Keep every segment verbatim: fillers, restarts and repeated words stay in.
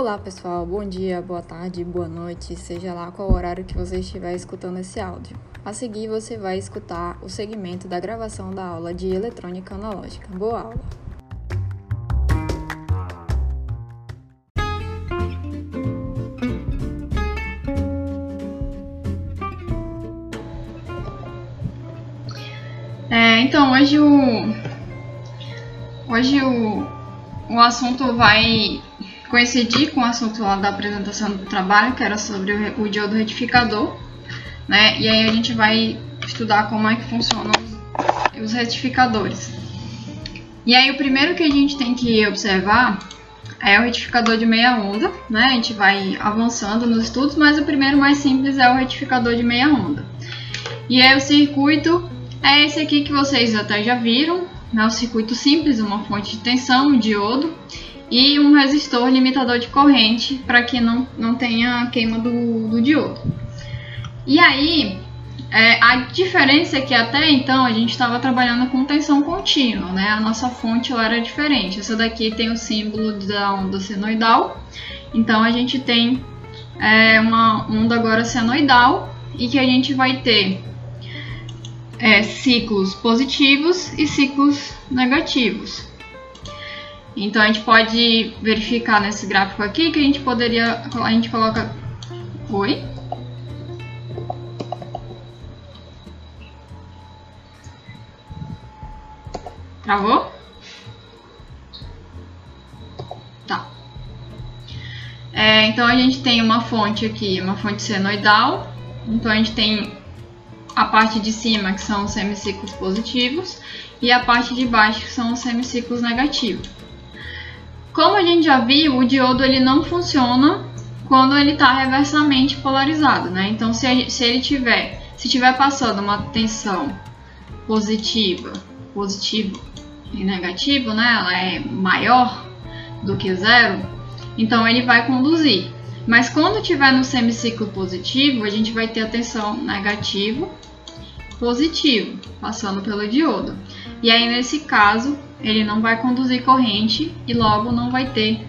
Olá pessoal, bom dia, boa tarde, boa noite, seja lá qual horário que você estiver escutando esse áudio. A seguir você vai escutar o segmento da gravação da aula de Eletrônica Analógica. Boa aula! É, então, hoje o... Hoje o, o assunto vai... coincidir com o assunto lá da apresentação do trabalho, que era sobre o, o diodo retificador, né? E aí a gente vai estudar como é que funcionam os retificadores. E aí o primeiro que a gente tem que observar é o retificador de meia onda, né? A gente vai avançando nos estudos, mas o primeiro mais simples é o retificador de meia onda. E aí o circuito é esse aqui que vocês até já viram, né? O circuito simples, uma fonte de tensão, um diodo, e um resistor limitador de corrente para que não, não tenha queima do, do diodo. E aí, é, a diferença é que até então a gente estava trabalhando com tensão contínua, né? A nossa fonte lá era diferente. Essa daqui tem o símbolo da onda senoidal, então a gente tem é, uma onda agora senoidal e que a gente vai ter é, ciclos positivos e ciclos negativos. Então, a gente pode verificar nesse gráfico aqui que a gente poderia... A gente coloca... Oi? Travou? Tá. É, então, a gente tem uma fonte aqui, uma fonte senoidal. Então, a gente tem a parte de cima, que são os semiciclos positivos, e a parte de baixo, que são os semiciclos negativos. Como a gente já viu, o diodo ele não funciona quando ele está reversamente polarizado, né? Então, se, se ele tiver, se tiver passando uma tensão positiva, positivo e negativo, né? Ela é maior do que zero, então ele vai conduzir. Mas quando tiver no semiciclo positivo, a gente vai ter a tensão negativo, positivo, passando pelo diodo. E aí, nesse caso, ele não vai conduzir corrente e logo não vai ter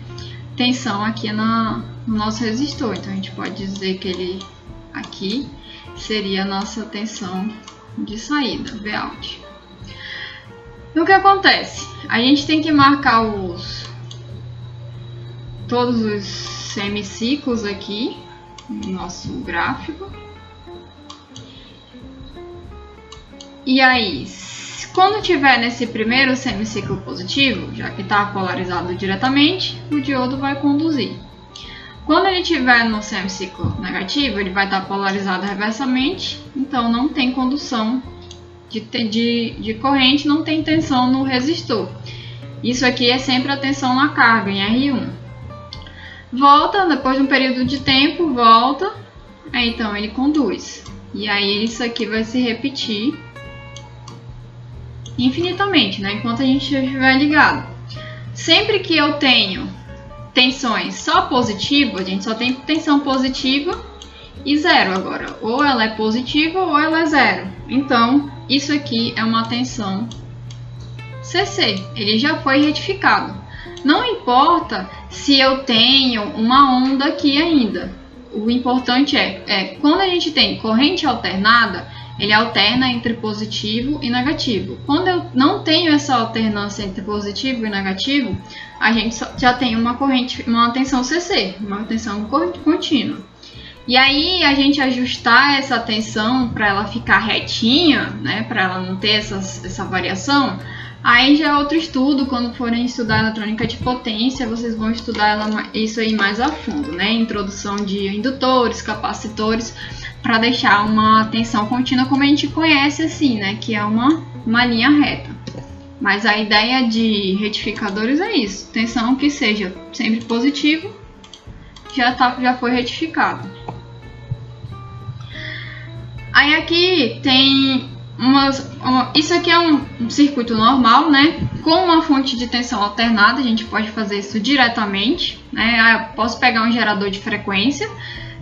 tensão aqui na, no nosso resistor. Então, a gente pode dizer que ele aqui seria a nossa tensão de saída, Vout. E o que acontece? A gente tem que marcar os, todos os semiciclos aqui no nosso gráfico. E aí, quando tiver nesse primeiro semiciclo positivo, já que está polarizado diretamente, o diodo vai conduzir. Quando ele tiver no semiciclo negativo, ele vai estar tá polarizado reversamente, então não tem condução de, de, de corrente, não tem tensão no resistor. Isso aqui é sempre a tensão na carga, em R um. Volta, depois de um período de tempo, volta, aí então ele conduz. E aí isso aqui vai se repetir infinitamente, né? Enquanto a gente estiver ligado. Sempre que eu tenho tensões só positivas, a gente só tem tensão positiva e zero agora. Ou ela é positiva ou ela é zero. Então, isso aqui é uma tensão C C. Ele já foi retificado. Não importa se eu tenho uma onda aqui ainda. O importante é, é quando a gente tem corrente alternada, ele alterna entre positivo e negativo. Quando eu não tenho essa alternância entre positivo e negativo, a gente já tem uma corrente, uma tensão C C, uma tensão contínua. E aí, a gente ajustar essa tensão para ela ficar retinha, né, para ela não ter essas, essa variação, aí já é outro estudo. Quando forem estudar eletrônica de potência, vocês vão estudar ela, isso aí mais a fundo, né? Introdução de indutores, capacitores, para deixar uma tensão contínua como a gente conhece assim, né? Que é uma, uma linha reta. Mas a ideia de retificadores é isso. Tensão que seja sempre positivo, já, tá, já foi retificado. Aí aqui tem... Umas, uma, isso aqui é um, um circuito normal, né? Com uma fonte de tensão alternada, a gente pode fazer isso diretamente, né? Eu posso pegar um gerador de frequência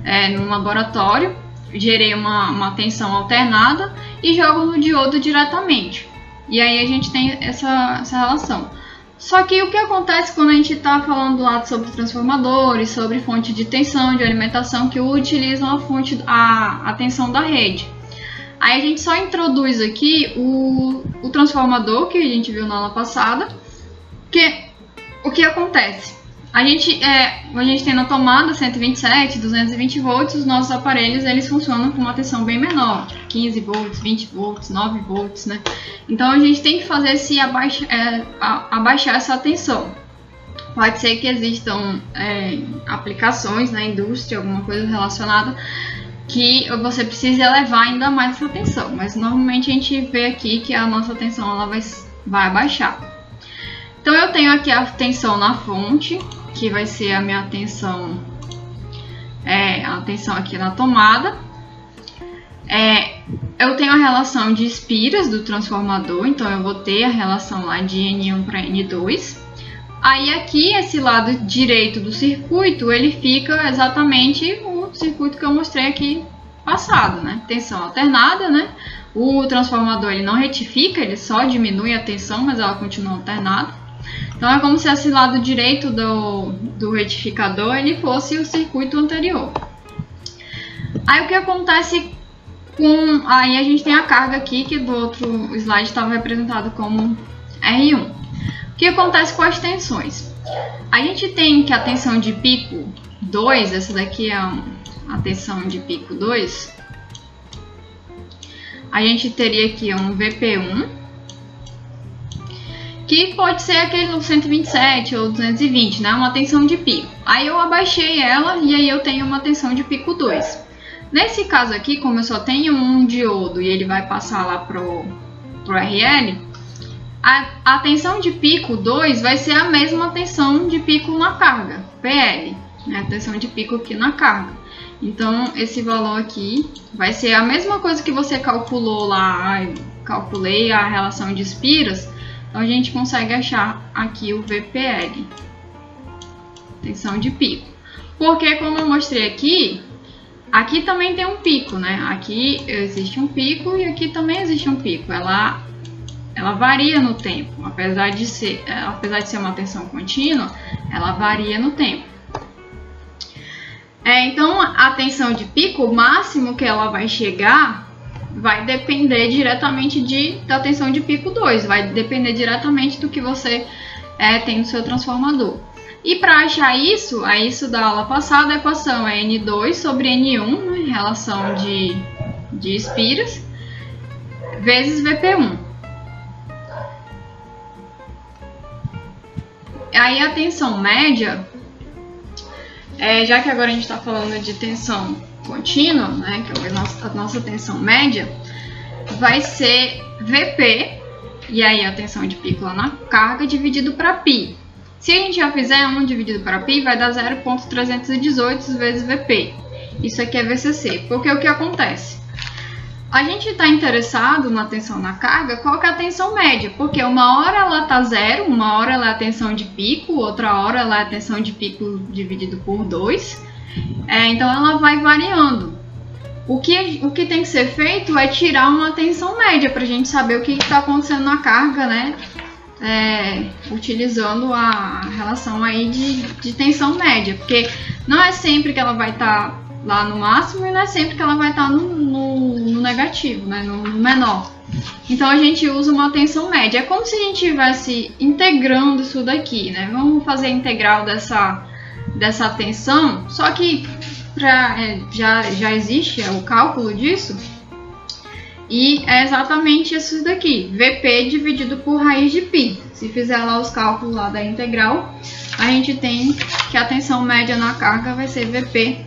é, num laboratório, gerei uma, uma tensão alternada e jogo no diodo diretamente. E aí a gente tem essa, essa relação. Só que o que acontece quando a gente está falando do lado sobre transformadores, sobre fonte de tensão, de alimentação, que utilizam a, fonte, a, a tensão da rede. Aí a gente só introduz aqui o, o transformador que a gente viu na aula passada, que o que acontece? A gente, é, a gente tem na tomada cento e vinte e sete, duzentos e vinte volts, os nossos aparelhos eles funcionam com uma tensão bem menor, quinze volts, vinte volts, nove volts, né? Então a gente tem que fazer esse abaixa, é, a, abaixar essa tensão. Pode ser que existam é, aplicações na indústria, alguma coisa relacionada, que você precisa elevar ainda mais essa tensão, mas normalmente a gente vê aqui que a nossa tensão ela vai, vai abaixar. Então eu tenho aqui a tensão na fonte, que vai ser a minha tensão, é, a tensão aqui na tomada. É, eu tenho a relação de espiras do transformador, então eu vou ter a relação lá de N um para N dois. Aí aqui, esse lado direito do circuito, ele fica exatamente o circuito que eu mostrei aqui passado, né? Tensão alternada, né? O transformador ele não retifica, ele só diminui a tensão, mas ela continua alternada. Então é como se esse lado direito do, do retificador ele fosse o circuito anterior. Aí o que acontece com... Aí a gente tem a carga aqui, que do outro slide estava representado como R um. O que acontece com as tensões? A gente tem que a tensão de pico dois, essa daqui é a tensão de pico dois. A gente teria aqui um V P um, que pode ser aquele cento e vinte e sete ou duzentos e vinte, né? Uma tensão de pico. Aí eu abaixei ela e aí eu tenho uma tensão de pico dois. Nesse caso aqui, como eu só tenho um diodo e ele vai passar lá pro, pro R L... A, a tensão de pico dois vai ser a mesma tensão de pico na carga, P L, né? A tensão de pico aqui na carga. Então, esse valor aqui vai ser a mesma coisa que você calculou lá, calculei a relação de espiras, então a gente consegue achar aqui o V P L, tensão de pico. Porque, como eu mostrei aqui, aqui também tem um pico, né? Aqui existe um pico e aqui também existe um pico, ela... Ela varia no tempo, apesar de, ser, apesar de ser uma tensão contínua, ela varia no tempo. É, então, a tensão de pico, o máximo que ela vai chegar, vai depender diretamente de, da tensão de pico dois, vai depender diretamente do que você é, tem no seu transformador. E para achar isso, a isso da aula passada, a equação é N dois sobre N um, né, em relação de, de espiras, vezes V P um. Aí a tensão média, é, já que agora a gente está falando de tensão contínua, né, que é a nossa, a nossa tensão média, vai ser V P, e aí a tensão de pico lá na carga, dividido para π. Se a gente já fizer um dividido para π, vai dar zero vírgula trezentos e dezoito vezes V P. Isso aqui é V C C, porque o que acontece? A gente está interessado na tensão na carga, qual que é a tensão média? Porque uma hora ela está zero, uma hora ela é a tensão de pico, outra hora ela é a tensão de pico dividido por dois. É, então ela vai variando. O que, o que tem que ser feito é tirar uma tensão média para a gente saber o que está acontecendo na carga, né? É, utilizando a relação aí de, de tensão média. Porque não é sempre que ela vai estar... Tá lá no máximo e não é sempre que ela vai estar no, no, no negativo, né? no, no menor. Então a gente usa uma tensão média. É como se a gente estivesse integrando isso daqui, né? Vamos fazer a integral dessa, dessa tensão, só que pra, é, já, já existe é, o cálculo disso. E é exatamente isso daqui, V P dividido por raiz de π. Se fizer lá os cálculos lá da integral, a gente tem que a tensão média na carga vai ser V P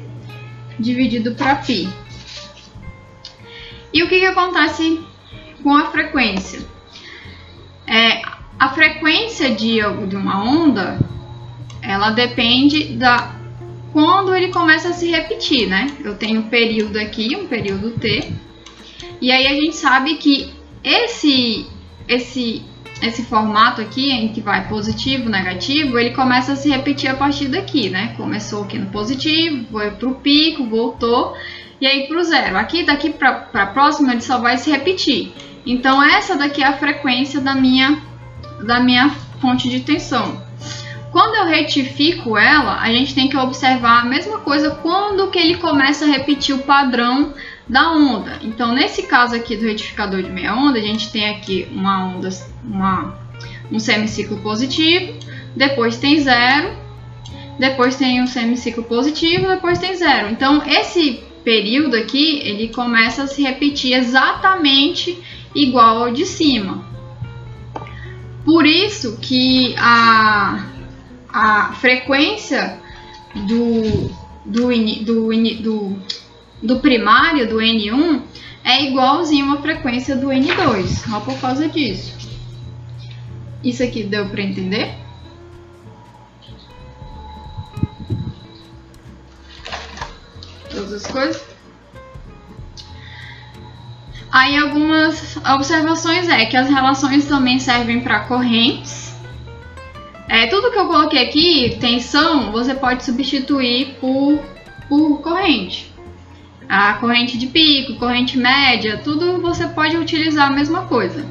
dividido para π. E o que, que acontece com a frequência? É, a frequência de, de uma onda, ela depende da quando ele começa a se repetir, né? Eu tenho um período aqui, um período T, e aí a gente sabe que esse, esse, esse formato aqui, em que vai positivo, negativo, ele começa a se repetir a partir daqui, né? Começou aqui no positivo, foi pro pico, voltou, e aí pro zero. Aqui, daqui pra, pra próxima, ele só vai se repetir. Então, essa daqui é a frequência da minha, da minha fonte de tensão. Quando eu retifico ela, a gente tem que observar a mesma coisa quando que ele começa a repetir o padrão da onda. Então, nesse caso aqui do retificador de meia onda, a gente tem aqui uma onda, uma, um semiciclo positivo, depois tem zero, depois tem um semiciclo positivo, depois tem zero. Então, esse período aqui, ele começa a se repetir exatamente igual ao de cima. Por isso que a... a frequência do, do, in, do, in, do, do primário, do N um, é igualzinho à frequência do N dois, só por causa disso. Isso aqui deu para entender? Todas as coisas? Aí algumas observações é que as relações também servem para correntes. É, tudo que eu coloquei aqui, tensão, você pode substituir por, por corrente. A corrente de pico, corrente média, tudo você pode utilizar a mesma coisa.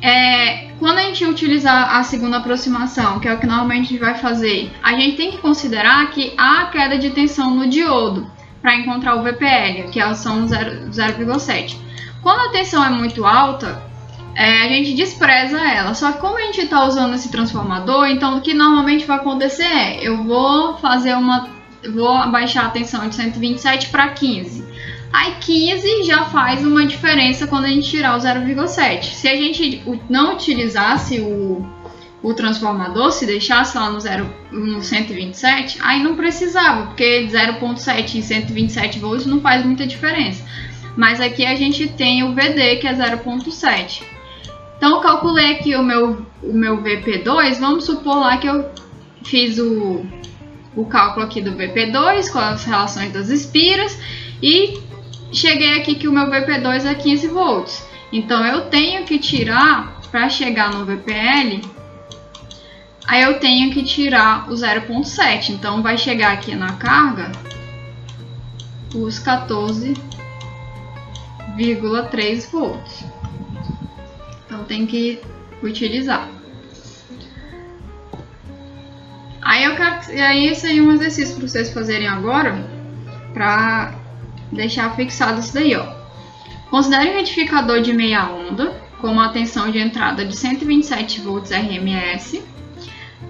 É, quando a gente utilizar a segunda aproximação, que é o que normalmente a gente vai fazer, a gente tem que considerar que há queda de tensão no diodo para encontrar o V P L, que são zero vírgula sete. Quando a tensão é muito alta, É, a gente despreza ela, só que como a gente está usando esse transformador, então o que normalmente vai acontecer é, eu vou fazer uma, vou abaixar a tensão de cento e vinte e sete para quinze. Aí quinze já faz uma diferença quando a gente tirar o zero vírgula sete. Se a gente não utilizasse o, o transformador, se deixasse lá no, zero, no cento e vinte e sete, aí não precisava, porque zero vírgula sete em cento e vinte e sete volts não faz muita diferença. Mas aqui a gente tem o V D, que é zero vírgula sete. Então, eu calculei aqui o meu, o meu V P dois, vamos supor lá que eu fiz o, o cálculo aqui do V P dois, com as relações das espiras, e cheguei aqui que o meu V P dois é quinze volts. Então, eu tenho que tirar, para chegar no V P L, aí eu tenho que tirar o zero vírgula sete. Então, vai chegar aqui na carga os quatorze vírgula três volts. Então, tem que utilizar. Aí, eu quero, aí esse aí é um exercício para vocês fazerem agora, para deixar fixado isso daí, ó. Considere o retificador de meia onda como a tensão de entrada de cento e vinte e sete volts R M S,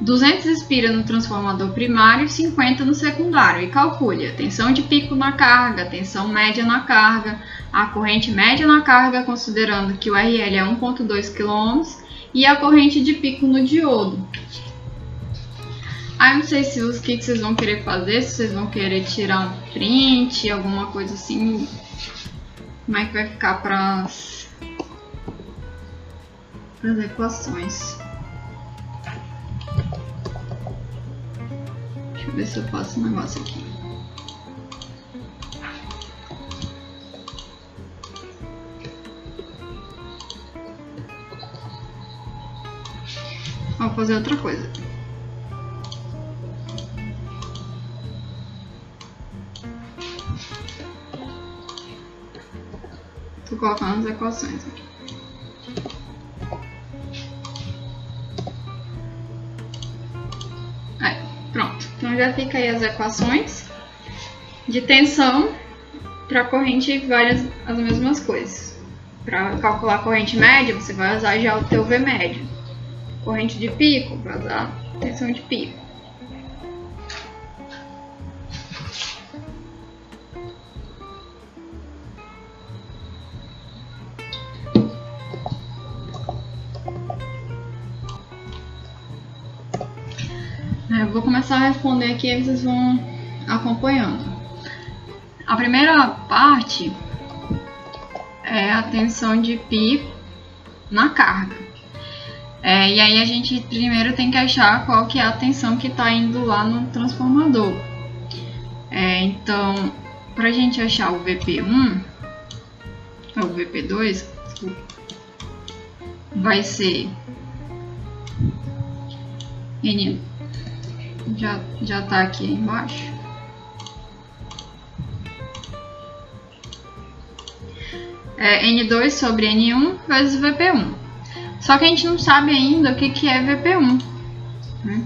duzentas espiras no transformador primário e cinquenta no secundário. E calcule a tensão de pico na carga, a tensão média na carga, a corrente média na carga, considerando que o R L é um vírgula dois quilômetros, e a corrente de pico no diodo. Aí não sei se o que vocês vão querer fazer, se vocês vão querer tirar um print, alguma coisa assim. Como é que vai ficar para as equações? Deixa eu ver se eu faço um negócio aqui. Vou fazer outra coisa. Tô colocando as equações aqui. Aí, pronto. Então já fica aí as equações de tensão para corrente, várias as mesmas coisas. Para calcular a corrente média, você vai usar já o teu V médio. Corrente de pico, para usar tensão de pico. Eu vou começar a responder aqui e vocês vão acompanhando. A primeira parte é a tensão de pico na carga. É, e aí a gente primeiro tem que achar qual que é a tensão que está indo lá no transformador. É, então, para a gente achar o V P um, ou o V P dois, vai ser... N, já já está aqui embaixo. É, N dois sobre N um vezes V P um. Só que a gente não sabe ainda o que, que é V P um. Né?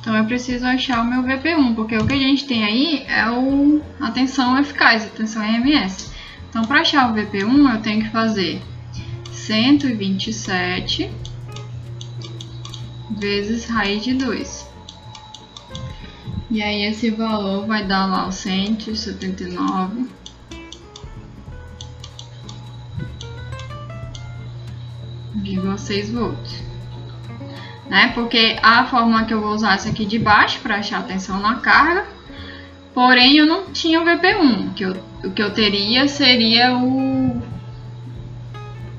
Então eu preciso achar o meu V P um, porque o que a gente tem aí é o, a tensão eficaz, a tensão E M S. Então para achar o V P um eu tenho que fazer cento e vinte e sete vezes raiz de dois. E aí esse valor vai dar lá o cento e setenta e nove. seis volts, né? Porque a fórmula que eu vou usar é essa aqui de baixo para achar a tensão na carga, porém eu não tinha o V P um, que eu, o que eu teria seria o,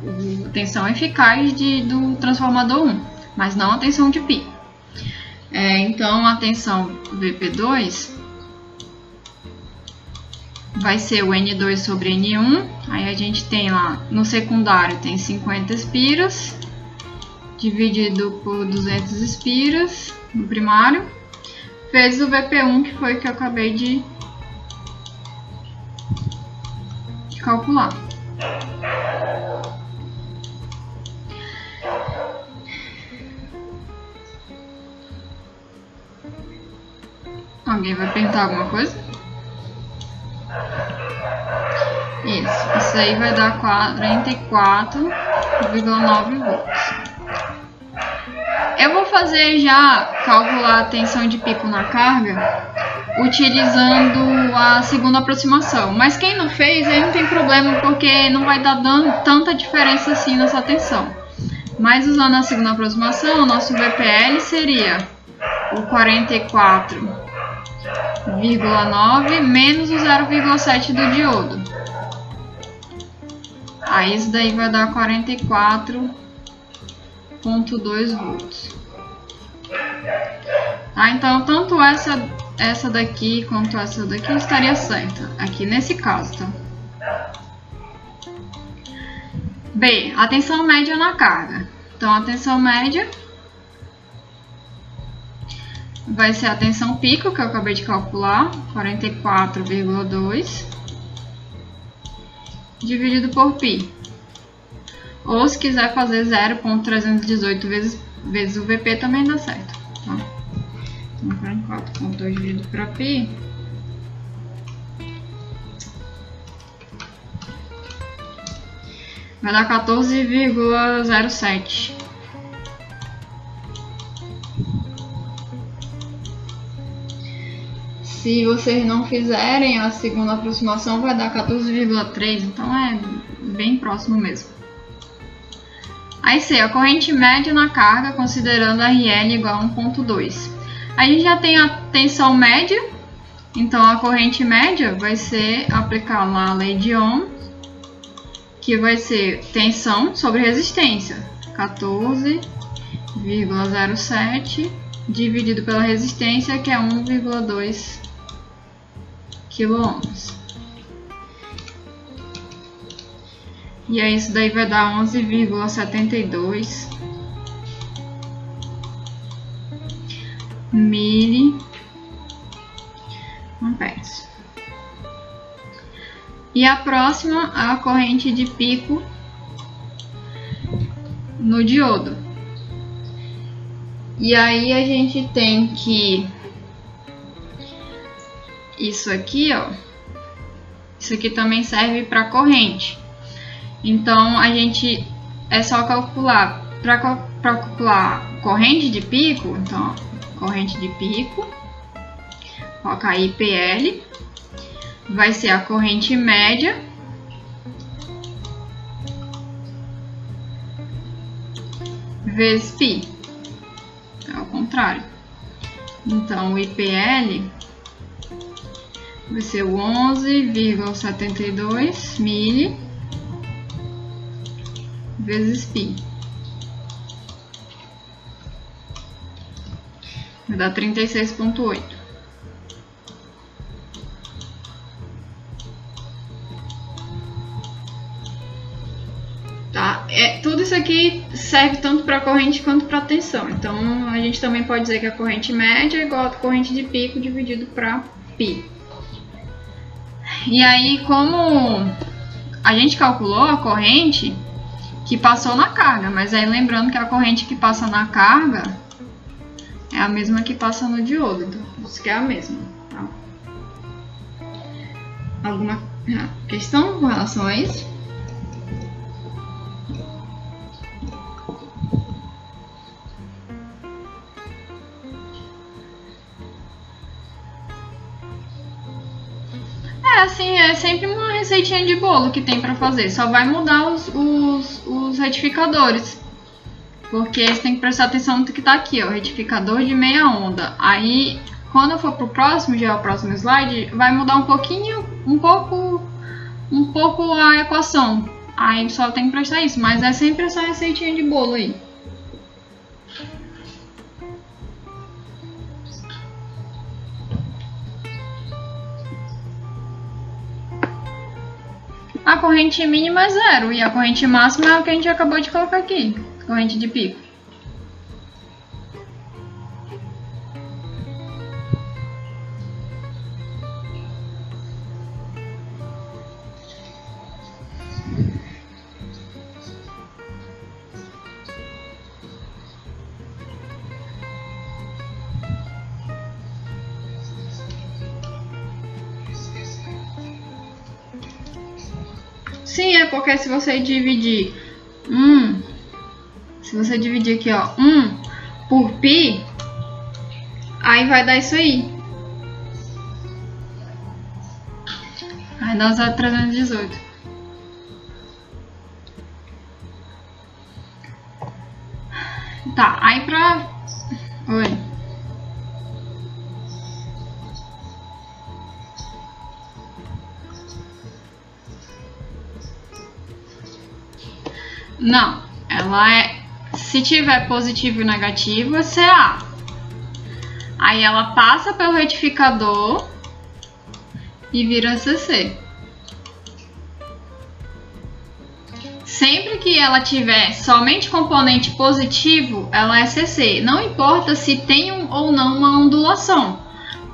o tensão eficaz de, do transformador um, mas não a tensão de pi. É, então a tensão V P dois vai ser o N dois sobre N um, aí a gente tem lá no secundário tem cinquenta espiras, dividido por duzentas espiras no primário, vezes o V P um, que foi o que eu acabei de, de calcular. Alguém vai perguntar alguma coisa? Isso, isso aí vai dar quarenta e quatro vírgula nove volts. Eu vou fazer já, calcular a tensão de pico na carga, utilizando a segunda aproximação. Mas quem não fez, aí não tem problema, porque não vai dar dano, tanta diferença assim nessa tensão. Mas usando a segunda aproximação, o nosso V P L seria o quarenta e quatro vírgula nove menos o zero vírgula sete do diodo. Aí isso daí vai dar quarenta e quatro vírgula dois volts. Tá, então tanto essa, essa daqui quanto essa daqui estaria certa aqui nesse caso, tá? B, a tensão média na carga. Então a tensão média vai ser a tensão pico que eu acabei de calcular, quarenta e quatro vírgula dois, dividido por π. Ou se quiser fazer zero vírgula trezentos e dezoito vezes, vezes o V P também dá certo. Tá? Então, quarenta e quatro vírgula dois dividido para π vai dar quatorze vírgula zero sete. Se vocês não fizerem a segunda aproximação, vai dar quatorze vírgula três, então é bem próximo mesmo. Aí C, a corrente média na carga, considerando R L igual a um vírgula dois. A gente já tem a tensão média, então a corrente média vai ser aplicar lá a lei de Ohm, que vai ser tensão sobre resistência, quatorze vírgula zero sete dividido pela resistência, que é um vírgula dois quilo ohms. E aí isso daí vai dar onze vírgula setenta e dois miliamperes. E a próxima, a corrente de pico no diodo. E aí a gente tem que isso aqui, ó. Isso aqui também serve para corrente. Então a gente é só calcular para calcular corrente de pico, então ó, corrente de pico, coloca aí I P L, vai ser a corrente média vezes π. É o contrário. Então o I P L vai ser o onze vírgula setenta e dois mili vezes π. Vai dar trinta e seis vírgula oito. Tá? É, tudo isso aqui serve tanto para corrente quanto para tensão. Então a gente também pode dizer que a corrente média é igual a corrente de pico dividido para π. E aí, como a gente calculou a corrente, que passou na carga, mas aí lembrando que a corrente que passa na carga é a mesma que passa no diodo, então isso que é a mesma. Tá? Alguma questão com relação a isso? Assim, é sempre uma receitinha de bolo que tem para fazer, só vai mudar os, os, os retificadores, porque você tem que prestar atenção no que tá aqui, ó, retificador de meia onda. Aí, quando eu for pro próximo, já é o próximo slide, vai mudar um pouquinho, um pouco, um pouco a equação. Aí só tem que prestar isso, mas é sempre essa receitinha de bolo aí. A corrente mínima é zero e a corrente máxima é o que a gente acabou de colocar aqui, corrente de pico. Sim, é porque se você dividir um, se você dividir aqui, ó, um por π, aí vai dar isso aí. Vai dar trezentos e dezoito. Tá, aí pra... Oi. Não, ela é, se tiver positivo e negativo, é C A. Aí ela passa pelo retificador e vira C C. Sempre que ela tiver somente componente positivo, ela é C C. Não importa se tem um, ou não uma ondulação,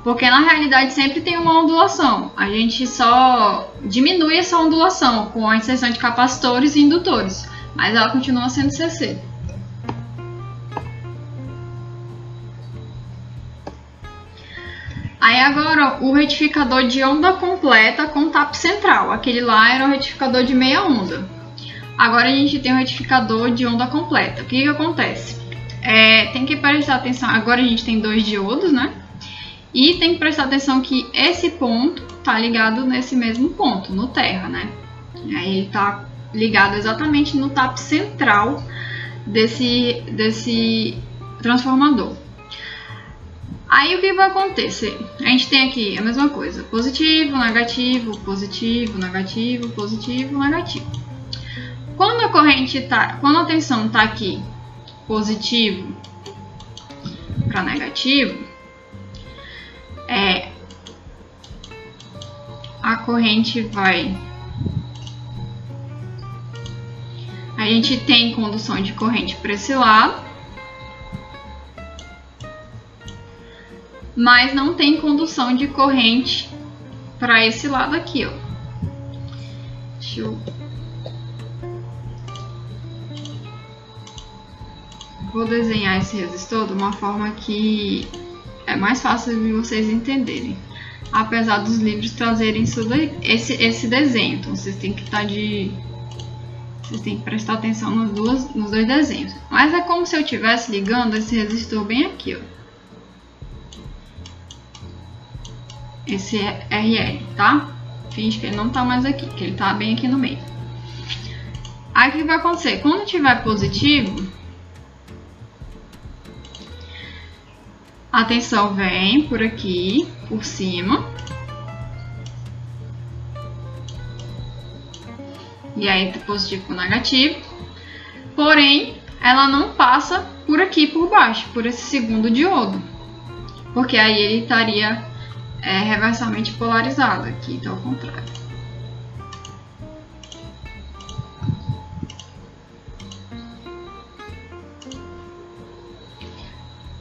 porque na realidade sempre tem uma ondulação. A gente só diminui essa ondulação com a inserção de capacitores e indutores. Mas ela continua sendo C C. Aí agora o retificador de onda completa com T A P central. Aquele lá era o retificador de meia onda. Agora a gente tem o retificador de onda completa. O que que acontece? É, tem que prestar atenção. Agora a gente tem dois diodos, né? E tem que prestar atenção que esse ponto tá ligado nesse mesmo ponto, no terra, né? Aí ele tá ligado exatamente no T A P central desse, desse transformador. Aí o que vai acontecer? A gente tem aqui a mesma coisa, positivo, negativo, positivo, negativo, positivo, negativo. Quando a corrente tá, quando a tensão está aqui, positivo para negativo, é, a corrente vai... A gente tem condução de corrente para esse lado, mas não tem condução de corrente para esse lado aqui, ó. Deixa eu... Vou desenhar esse resistor de uma forma que é mais fácil de vocês entenderem, apesar dos livros trazerem esse, esse desenho, então vocês têm que estar de... Vocês têm que prestar atenção nos, duas, nos dois desenhos. Mas é como se eu estivesse ligando esse resistor bem aqui, ó. Esse R L, tá? Finge que ele não tá mais aqui, que ele tá bem aqui no meio. Aí o que vai acontecer? Quando tiver positivo, a tensão vem por aqui, por cima. E aí positivo com negativo, porém ela não passa por aqui por baixo, por esse segundo diodo, porque aí ele estaria é, reversamente polarizado, aqui está ao contrário.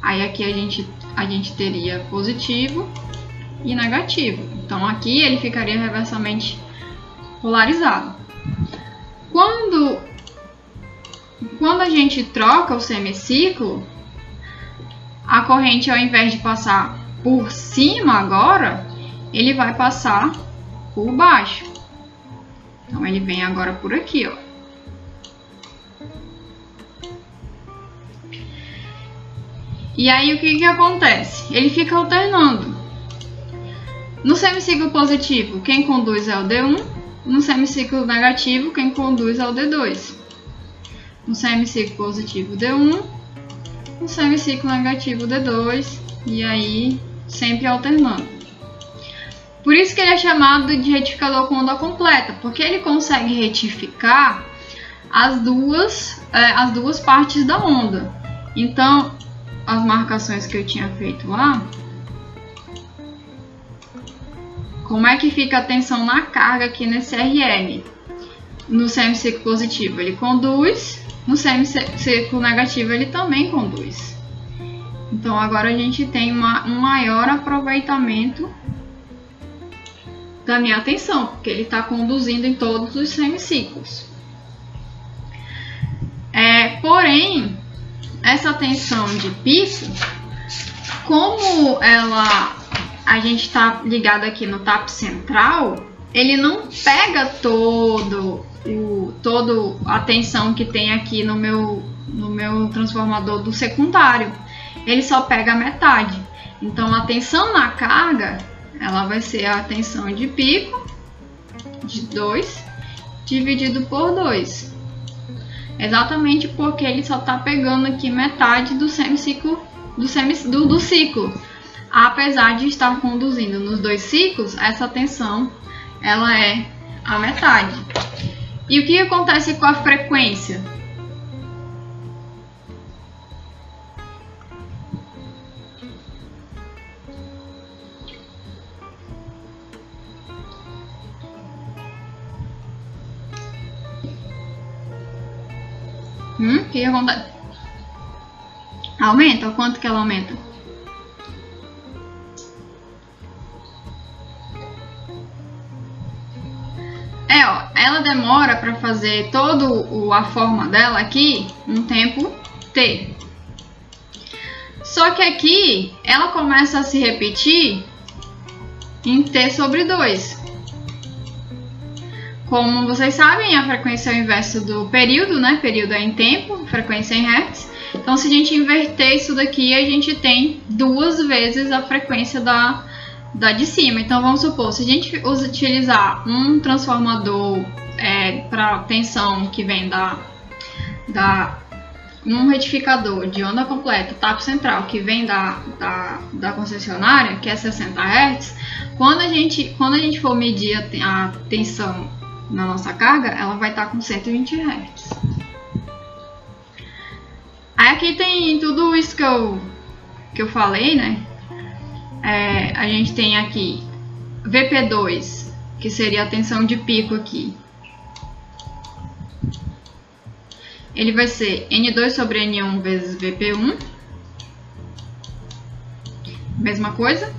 Aí aqui a gente, a gente teria positivo e negativo, então aqui ele ficaria reversamente polarizado. Quando quando a gente troca o semiciclo, a corrente, ao invés de passar por cima agora, ele vai passar por baixo. Então, ele vem agora por aqui, ó. E aí, o que que acontece? Ele fica alternando. No semiciclo positivo, quem conduz é o D um. No semiciclo negativo, quem conduz é o D dois. No semiciclo positivo, D um. No semiciclo negativo, D dois. E aí, sempre alternando. Por isso que ele é chamado de retificador com onda completa, porque ele consegue retificar as duas, é, as duas partes da onda. Então, as marcações que eu tinha feito lá, como é que fica a tensão na carga aqui nesse R L? No semiciclo positivo ele conduz, no semiciclo negativo ele também conduz. Então agora a gente tem uma, um maior aproveitamento da minha tensão, porque ele está conduzindo em todos os semiciclos. É, porém, essa tensão de pico, como ela, a gente está ligado aqui no T A P central, ele não pega todo o, todo a tensão que tem aqui no meu, no meu transformador do secundário. Ele só pega metade. Então, a tensão na carga, ela vai ser a tensão de pico de dois dividido por dois. Exatamente porque ele só está pegando aqui metade do semiciclo do, semic, do, do ciclo. Apesar de estar conduzindo nos dois ciclos, essa tensão ela é a metade. E o que acontece com a frequência? Hum, o que acontece? Aumenta? O quanto que ela aumenta? É, ó, ela demora para fazer toda a forma dela aqui um tempo T. Só que aqui ela começa a se repetir em T sobre dois. Como vocês sabem, a frequência é o inverso do período, né? Período é em tempo, frequência é em hertz. Então, se a gente inverter isso daqui, a gente tem duas vezes a frequência da, da de cima. Então, vamos supor, se a gente utilizar um transformador é, para tensão que vem da, da... um retificador de onda completa, T A P central, que vem da, da, da concessionária, que é sessenta hertz, quando a gente, quando a gente for medir a, a tensão na nossa carga, ela vai estar com cento e vinte hertz. Aí aqui tem tudo isso que eu, que eu falei, né? É, a gente tem aqui V P dois, que seria a tensão de pico aqui. Ele vai ser N dois sobre N um vezes V P um. Mesma coisa.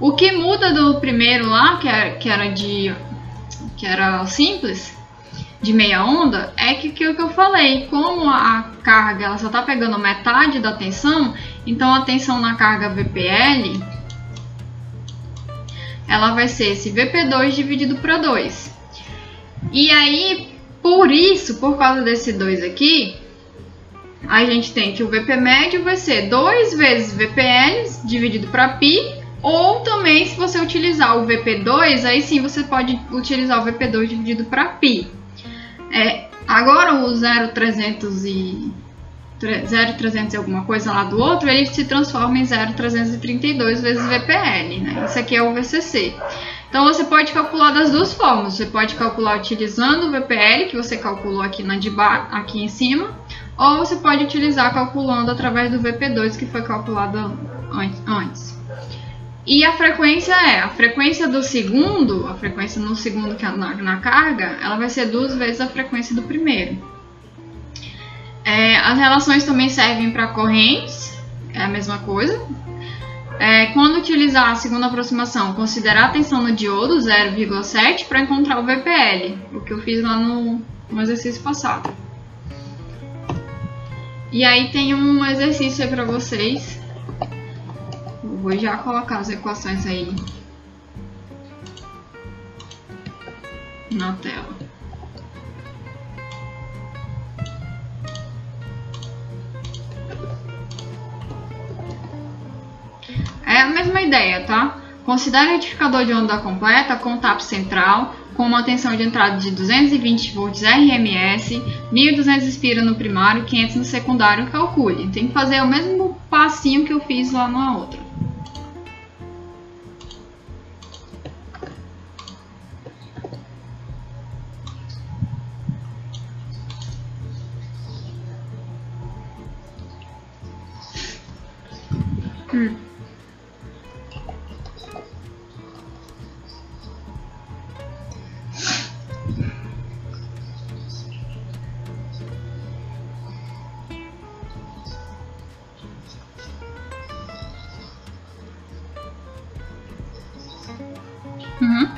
O que muda do primeiro lá, que era, que era de... que era simples, de meia onda, é que o que eu falei, como a carga ela só está pegando metade da tensão, então a tensão na carga V P L, ela vai ser esse V P dois dividido por dois. E aí, por isso, por causa desse dois aqui, a gente tem que o V P médio vai ser dois vezes V P L dividido para π. Ou também, se você utilizar o V P dois, aí sim você pode utilizar o V P dois dividido para π. É, agora o zero trezentos e zero trezentos e alguma coisa lá do outro, ele se transforma em zero trezentos e trinta e dois vezes V P L, né? Isso aqui é o V C C. Então você pode calcular das duas formas. Você pode calcular utilizando o V P L, que você calculou aqui, na de ba... aqui em cima, ou você pode utilizar calculando através do V P dois, que foi calculado antes. E a frequência é, a frequência do segundo, a frequência no segundo que é na, na carga, ela vai ser duas vezes a frequência do primeiro. É, as relações também servem para correntes, é a mesma coisa. É, quando utilizar a segunda aproximação, considerar a tensão no diodo, zero vírgula sete, para encontrar o V P L, o que eu fiz lá no, no exercício passado. E aí tem um exercício aí pra vocês. Vou já colocar as equações aí na tela. É a mesma ideia, tá? Considere o retificador de onda completa com T A P central, com uma tensão de entrada de duzentos e vinte volts R M S, mil e duzentos ampères no primário, quinhentos no secundário, calcule. Tem que fazer o mesmo passinho que eu fiz lá na outra. Hum. Uhum.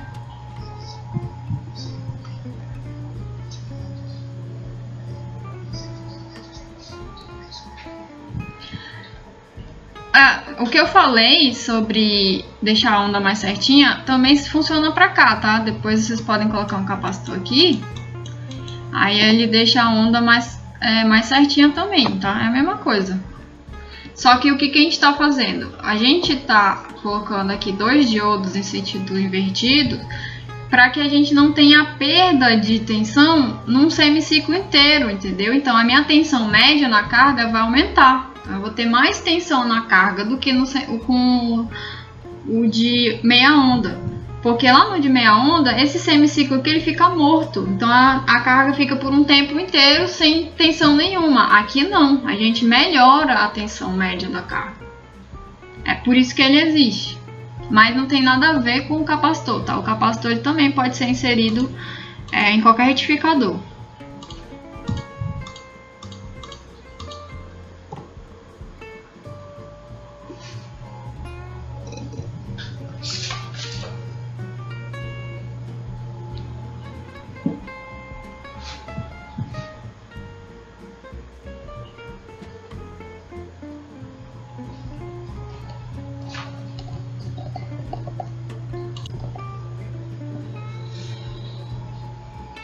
Ah, o que eu falei sobre deixar a onda mais certinha também funciona pra cá, tá? Depois vocês podem colocar um capacitor aqui, aí ele deixa a onda mais, é, mais certinha também, tá? É a mesma coisa. Só que o que, que a gente está fazendo? A gente está colocando aqui dois diodos em sentido invertido para que a gente não tenha perda de tensão num semiciclo inteiro, entendeu? Então, a minha tensão média na carga vai aumentar. Então, eu vou ter mais tensão na carga do que no, com o de meia onda. Porque lá no de meia onda, esse semiciclo aqui ele fica morto. Então, a, a carga fica por um tempo inteiro sem tensão nenhuma. Aqui não. A gente melhora a tensão média da carga. É por isso que ele existe. Mas não tem nada a ver com o capacitor, tá? O capacitor ele também pode ser inserido é, em qualquer retificador.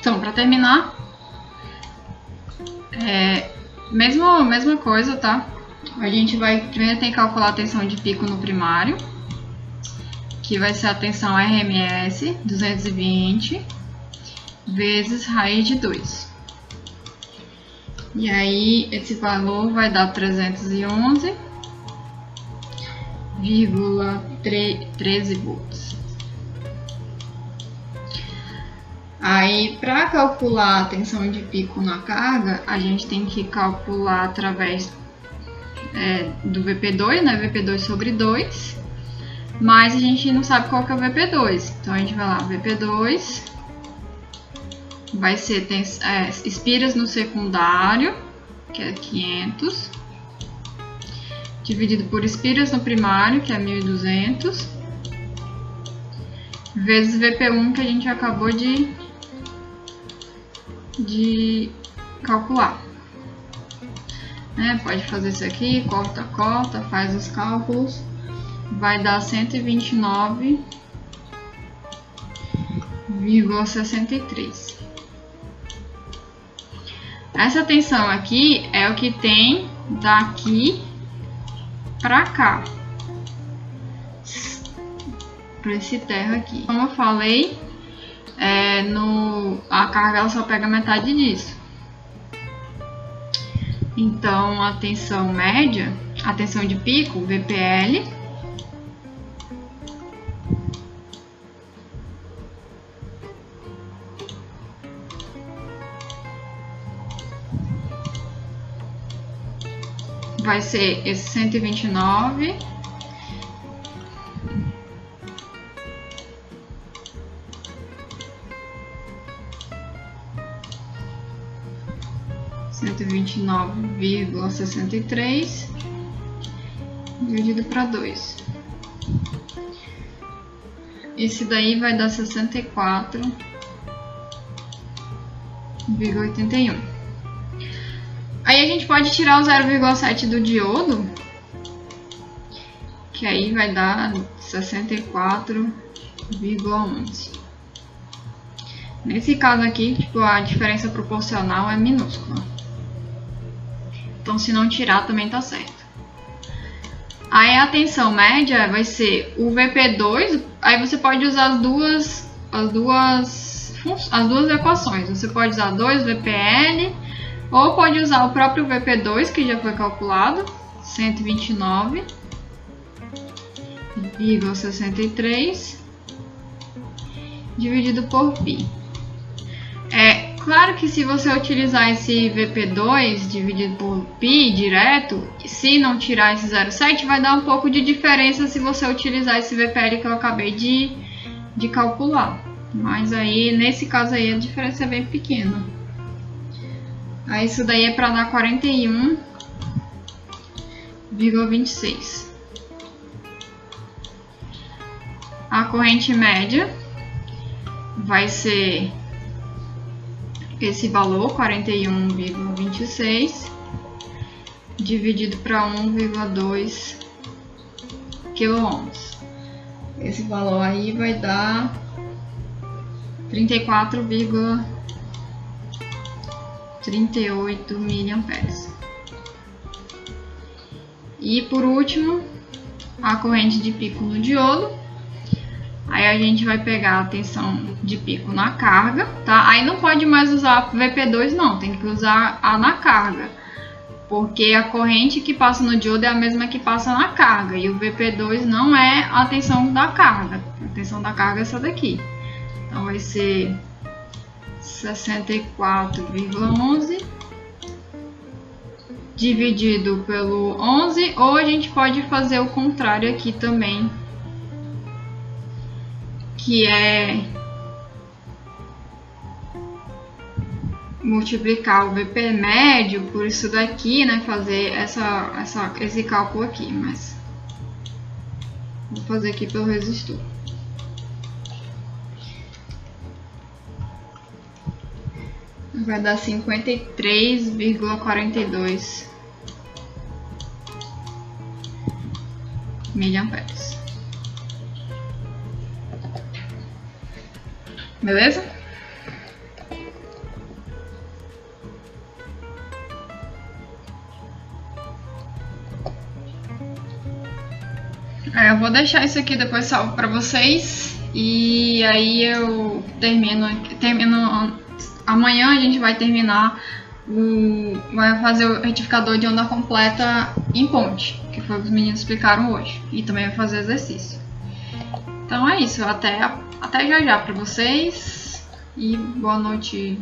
Então, para terminar, é, mesmo, mesma coisa, tá? A gente vai primeiro tem que calcular a tensão de pico no primário, que vai ser a tensão R M S, duzentos e vinte, vezes raiz de dois. E aí, esse valor vai dar trezentos e onze vírgula treze volts. Aí, para calcular a tensão de pico na carga, a gente tem que calcular através é, do V P dois, né? V P dois sobre dois, mas a gente não sabe qual que é o V P dois. Então, a gente vai lá, V P dois vai ser é, espiras no secundário, que é quinhentos, dividido por espiras no primário, que é mil e duzentos, vezes V P um, que a gente acabou de... de calcular, né? Pode fazer isso aqui, corta, corta, faz os cálculos, vai dar cento e vinte e nove vírgula sessenta e três. Essa tensão aqui é o que tem daqui pra cá, pra esse terra aqui. Como eu falei, É, no, a carga ela só pega metade disso. Então, a tensão média, a tensão de pico, V P L, vai ser esse cento e vinte e nove... cento e vinte e nove vírgula sessenta e três dividido para dois. Esse daí vai dar sessenta e quatro vírgula oitenta e um. Aí a gente pode tirar o zero vírgula sete do diodo, que aí vai dar sessenta e quatro vírgula onze. Nesse caso aqui, tipo, a diferença proporcional é minúscula. Então, se não tirar, também tá certo. Aí a tensão média vai ser o V P dois, aí você pode usar as duas, as duas, as duas equações. Você pode usar dois V P L, ou pode usar o próprio V P dois, que já foi calculado, cento e vinte e nove vírgula sessenta e três dividido por π. É claro que se você utilizar esse V P dois dividido por π direto, se não tirar esse zero vírgula sete, vai dar um pouco de diferença se você utilizar esse V P L que eu acabei de, de calcular. Mas aí, nesse caso aí, a diferença é bem pequena. Aí isso daí é para dar quarenta e um vírgula vinte e seis. A corrente média vai ser esse valor, quarenta e um vírgula vinte e seis, dividido para um vírgula dois quiloohms. Esse valor aí vai dar trinta e quatro vírgula trinta e oito miliamperes. E por último, a corrente de pico no diodo. Aí a gente vai pegar a tensão de pico na carga, tá? Aí não pode mais usar V P dois não, tem que usar a na carga, porque a corrente que passa no diodo é a mesma que passa na carga, e o V P dois não é a tensão da carga. A tensão da carga é essa daqui. Então vai ser sessenta e quatro vírgula onze dividido pelo onze, ou a gente pode fazer o contrário aqui também, que é multiplicar o V P médio por isso daqui, né, fazer essa, essa, esse cálculo aqui, mas vou fazer aqui pelo resistor. Vai dar cinquenta e três vírgula quarenta e dois miliamperes. Beleza? É, eu vou deixar isso aqui depois salvo para vocês. E aí eu termino... termino amanhã a gente vai terminar, o, vai fazer o retificador de onda completa em ponte, que foi o que os meninos explicaram hoje, e também vai fazer exercício. Então é isso, até, até já já pra vocês, e boa noite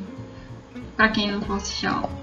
pra quem não for assistir a aula.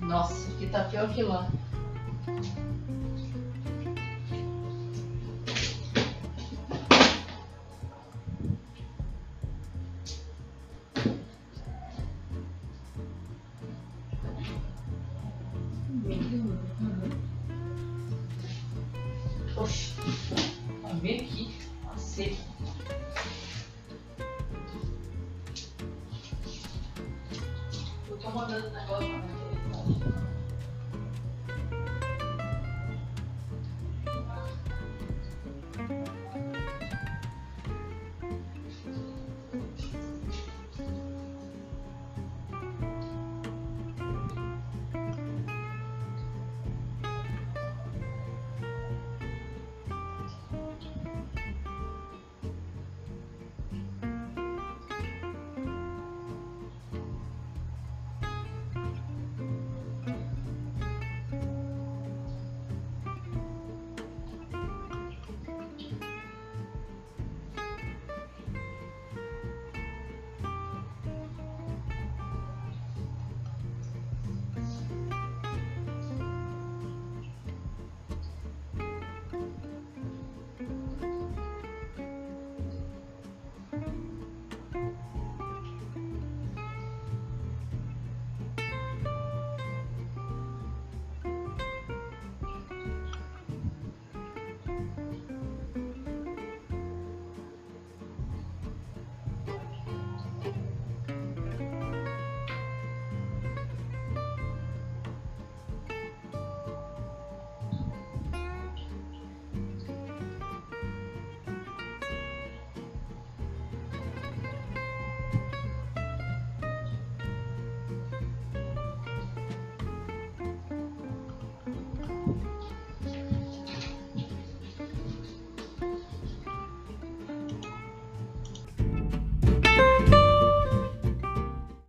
Nossa, que tá pior que lá. Oxe, tá bem aqui, tá seco. Eu tô mandando o negócio pra mim.